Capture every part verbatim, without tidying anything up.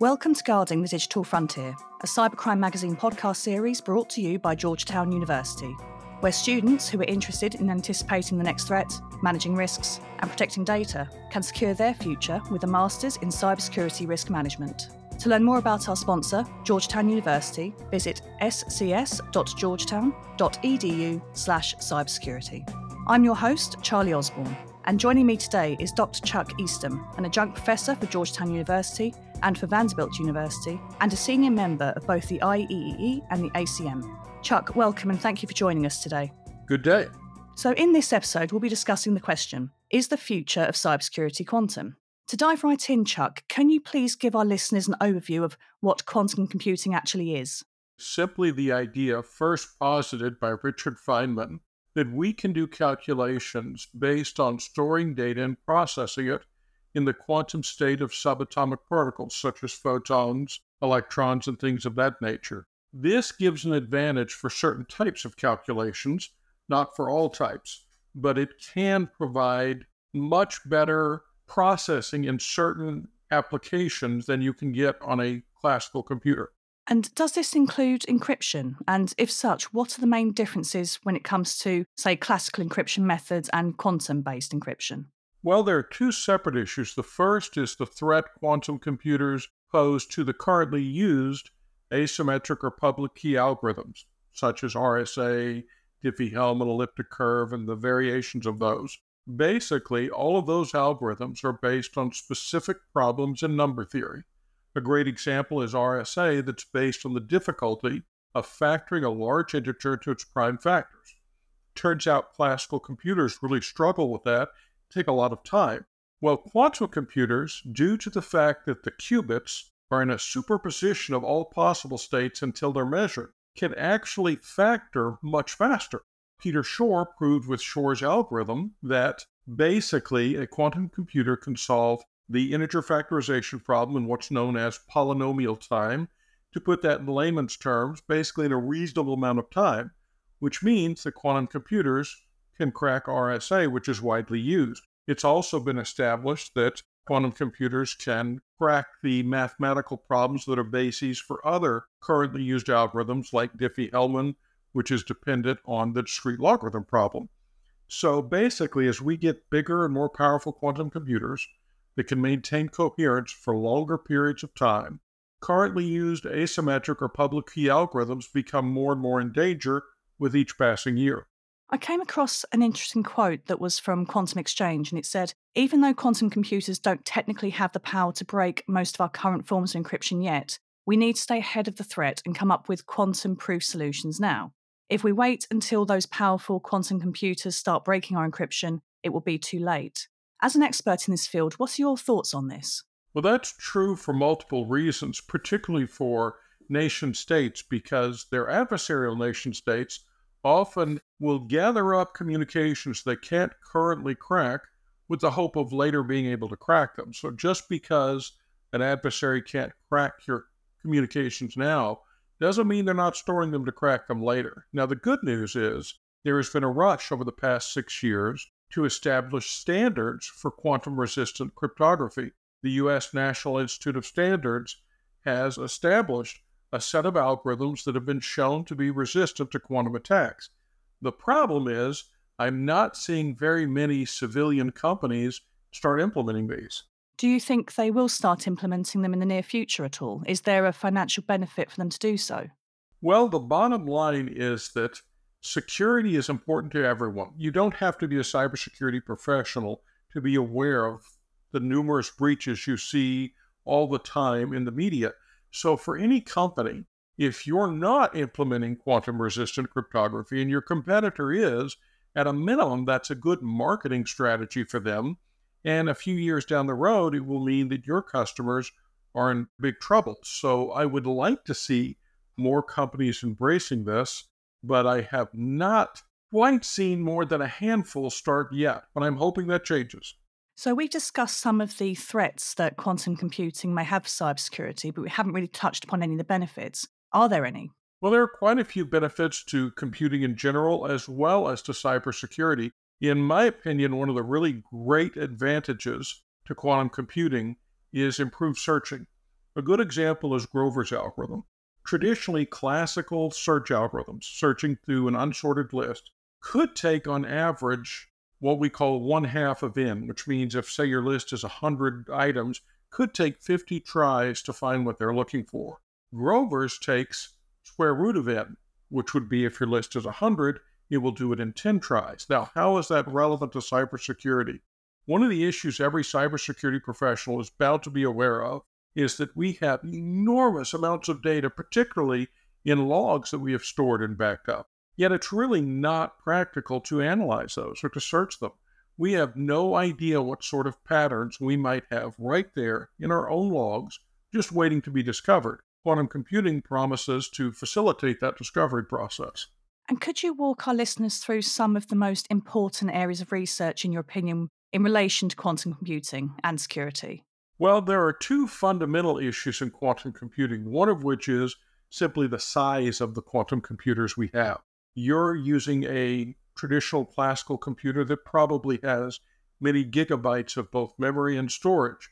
Welcome to Guarding the Digital Frontier, a Cybercrime Magazine podcast series brought to you by Georgetown University, where students who are interested in anticipating the next threat, managing risks, and protecting data can secure their future with a Master's in Cybersecurity Risk Management. To learn more about our sponsor, Georgetown University, visit s c s dot georgetown dot e d u slash cybersecurity. I'm your host, Charlie Osborne, and joining me today is Doctor Chuck Easttom, an adjunct professor for Georgetown University and for Vanderbilt University, and a senior member of both the I triple E and the A C M. Chuck, welcome and thank you for joining us today. Good day. So in this episode, we'll be discussing the question, is the future of cybersecurity quantum? To dive right in, Chuck, can you please give our listeners an overview of what quantum computing actually is? Simply the idea first posited by Richard Feynman that we can do calculations based on storing data and processing it in the quantum state of subatomic particles, such as photons, electrons, and things of that nature. This gives an advantage for certain types of calculations, not for all types, but it can provide much better processing in certain applications than you can get on a classical computer. And does this include encryption? And if such, what are the main differences when it comes to, say, classical encryption methods and quantum-based encryption? Well, there are two separate issues. The first is the threat quantum computers pose to the currently used asymmetric or public key algorithms, such as R S A, Diffie-Hellman elliptic curve, and the variations of those. Basically, all of those algorithms are based on specific problems in number theory. A great example is R S A, that's based on the difficulty of factoring a large integer to its prime factors. Turns out classical computers really struggle with that, take a lot of time. Well, quantum computers, due to the fact that the qubits are in a superposition of all possible states until they're measured, can actually factor much faster. Peter Shor proved with Shor's algorithm that basically a quantum computer can solve the integer factorization problem in what's known as polynomial time, to put that in layman's terms, basically in a reasonable amount of time, which means that quantum computers can crack R S A, which is widely used. It's also been established that quantum computers can crack the mathematical problems that are bases for other currently used algorithms like Diffie-Hellman, which is dependent on the discrete logarithm problem. So basically, as we get bigger and more powerful quantum computers, that can maintain coherence for longer periods of time, currently used asymmetric or public key algorithms become more and more in danger with each passing year. I came across an interesting quote that was from Quantum Exchange, and it said, even though quantum computers don't technically have the power to break most of our current forms of encryption yet, we need to stay ahead of the threat and come up with quantum-proof solutions now. If we wait until those powerful quantum computers start breaking our encryption, it will be too late. As an expert in this field, what are your thoughts on this? Well, that's true for multiple reasons, particularly for nation states, because their adversarial nation states often will gather up communications they can't currently crack with the hope of later being able to crack them. So just because an adversary can't crack your communications now doesn't mean they're not storing them to crack them later. Now, the good news is there has been a rush over the past six years to establish standards for quantum-resistant cryptography. The U S National Institute of Standards has established a set of algorithms that have been shown to be resistant to quantum attacks. The problem is, I'm not seeing very many civilian companies start implementing these. Do you think they will start implementing them in the near future at all? Is there a financial benefit for them to do so? Well, the bottom line is that security is important to everyone. You don't have to be a cybersecurity professional to be aware of the numerous breaches you see all the time in the media. So for any company, if you're not implementing quantum-resistant cryptography and your competitor is, at a minimum, that's a good marketing strategy for them. And a few years down the road, it will mean that your customers are in big trouble. So I would like to see more companies embracing this, but I have not quite seen more than a handful start yet, but I'm hoping that changes. So we've discussed some of the threats that quantum computing may have for cybersecurity, but we haven't really touched upon any of the benefits. Are there any? Well, there are quite a few benefits to computing in general, as well as to cybersecurity. In my opinion, one of the really great advantages to quantum computing is improved searching. A good example is Grover's algorithm. Traditionally, classical search algorithms, searching through an unsorted list, could take on average what we call one half of n, which means if, say, your list is one hundred items, could take fifty tries to find what they're looking for. Grover's takes square root of n, which would be if your list is one hundred, it will do it in ten tries. Now, how is that relevant to cybersecurity? One of the issues every cybersecurity professional is bound to be aware of is that we have enormous amounts of data, particularly in logs that we have stored and backed up. Yet it's really not practical to analyze those or to search them. We have no idea what sort of patterns we might have right there in our own logs, just waiting to be discovered. Quantum computing promises to facilitate that discovery process. And could you walk our listeners through some of the most important areas of research, in your opinion, in relation to quantum computing and security? Well, there are two fundamental issues in quantum computing, one of which is simply the size of the quantum computers we have. You're using a traditional classical computer that probably has many gigabytes of both memory and storage.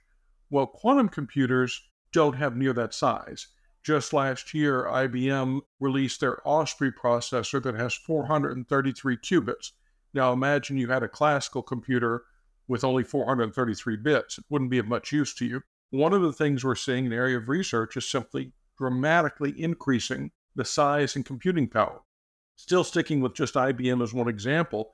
Well, quantum computers don't have near that size. Just last year, I B M released their Osprey processor that has four hundred thirty-three qubits. Now imagine you had a classical computer with only four hundred thirty-three bits. It wouldn't be of much use to you. One of the things we're seeing in the area of research is simply dramatically increasing the size and computing power. Still sticking with just I B M as one example,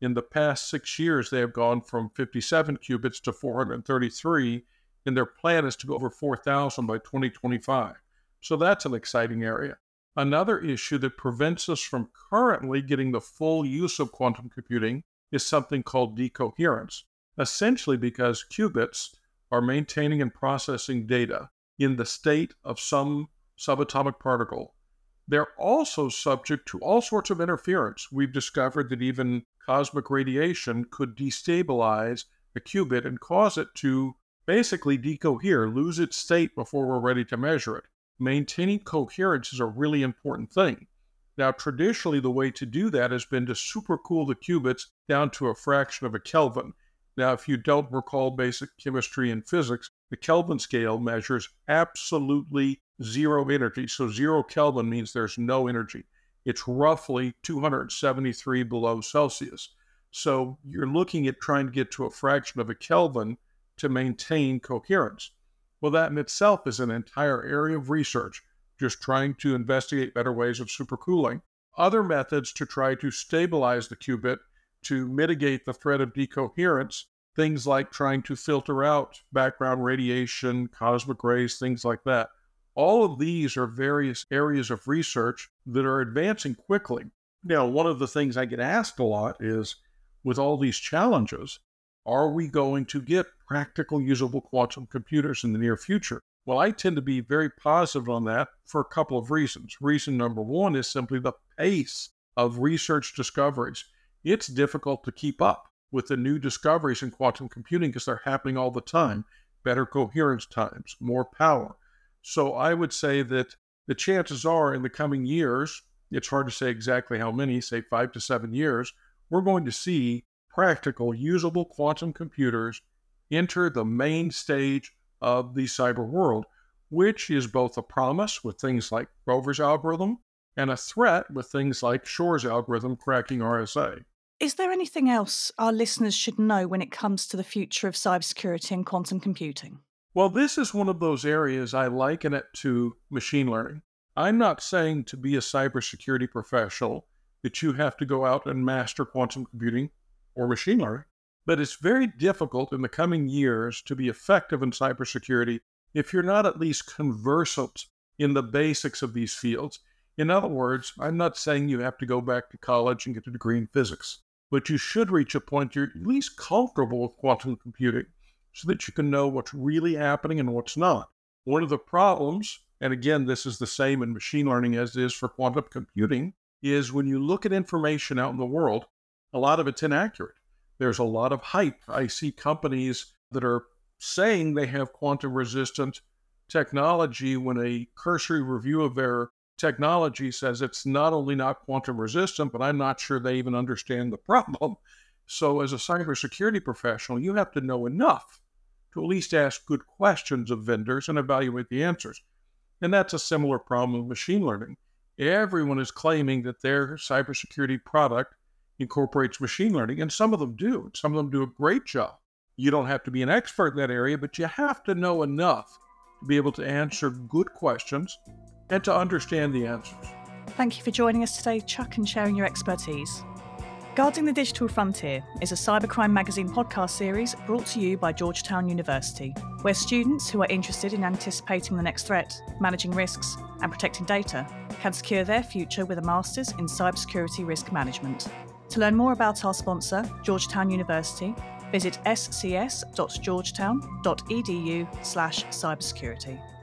in the past six years, they have gone from fifty-seven qubits to four hundred thirty-three, and their plan is to go over four thousand by twenty twenty-five. So that's an exciting area. Another issue that prevents us from currently getting the full use of quantum computing is something called decoherence, essentially because qubits are maintaining and processing data in the state of some subatomic particle. They're also subject to all sorts of interference. We've discovered that even cosmic radiation could destabilize a qubit and cause it to basically decohere, lose its state before we're ready to measure it. Maintaining coherence is a really important thing. Now, traditionally, the way to do that has been to supercool the qubits down to a fraction of a Kelvin. Now, if you don't recall basic chemistry and physics, the Kelvin scale measures absolutely zero energy. So zero Kelvin means there's no energy. It's roughly two hundred seventy-three below Celsius. So you're looking at trying to get to a fraction of a Kelvin to maintain coherence. Well, that in itself is an entire area of research, just trying to investigate better ways of supercooling. Other methods to try to stabilize the qubit to mitigate the threat of decoherence, things like trying to filter out background radiation, cosmic rays, things like that. All of these are various areas of research that are advancing quickly. Now, one of the things I get asked a lot is, with all these challenges, are we going to get practical usable quantum computers in the near future? Well, I tend to be very positive on that for a couple of reasons. Reason number one is simply the pace of research discoveries. It's difficult to keep up with the new discoveries in quantum computing because they're happening all the time. Better coherence times, more power. So I would say that the chances are in the coming years, it's hard to say exactly how many, say five to seven years, we're going to see practical, usable quantum computers enter the main stage of the cyber world, which is both a promise with things like Grover's algorithm and a threat with things like Shor's algorithm cracking R S A. Is there anything else our listeners should know when it comes to the future of cybersecurity and quantum computing? Well, this is one of those areas I liken it to machine learning. I'm not saying to be a cybersecurity professional that you have to go out and master quantum computing or machine learning, but it's very difficult in the coming years to be effective in cybersecurity if you're not at least conversant in the basics of these fields. In other words, I'm not saying you have to go back to college and get a degree in physics, but you should reach a point you're at least comfortable with quantum computing, so that you can know what's really happening and what's not. One of the problems, and again, this is the same in machine learning as it is for quantum computing, is when you look at information out in the world, a lot of it's inaccurate. There's a lot of hype. I see companies that are saying they have quantum-resistant technology when a cursory review of their technology says it's not only not quantum-resistant, but I'm not sure they even understand the problem. So as a cybersecurity professional, you have to know enough to at least ask good questions of vendors and evaluate the answers. And that's a similar problem with machine learning. Everyone is claiming that their cybersecurity product incorporates machine learning, and some of them do. Some of them do a great job. You don't have to be an expert in that area, but you have to know enough to be able to answer good questions and to understand the answers. Thank you for joining us today, Chuck, and sharing your expertise. Guarding the Digital Frontier is a Cybercrime Magazine podcast series brought to you by Georgetown University, where students who are interested in anticipating the next threat, managing risks, and protecting data can secure their future with a Master's in Cybersecurity Risk Management. To learn more about our sponsor, Georgetown University, visit scs dot georgetown dot e d u slash cybersecurity.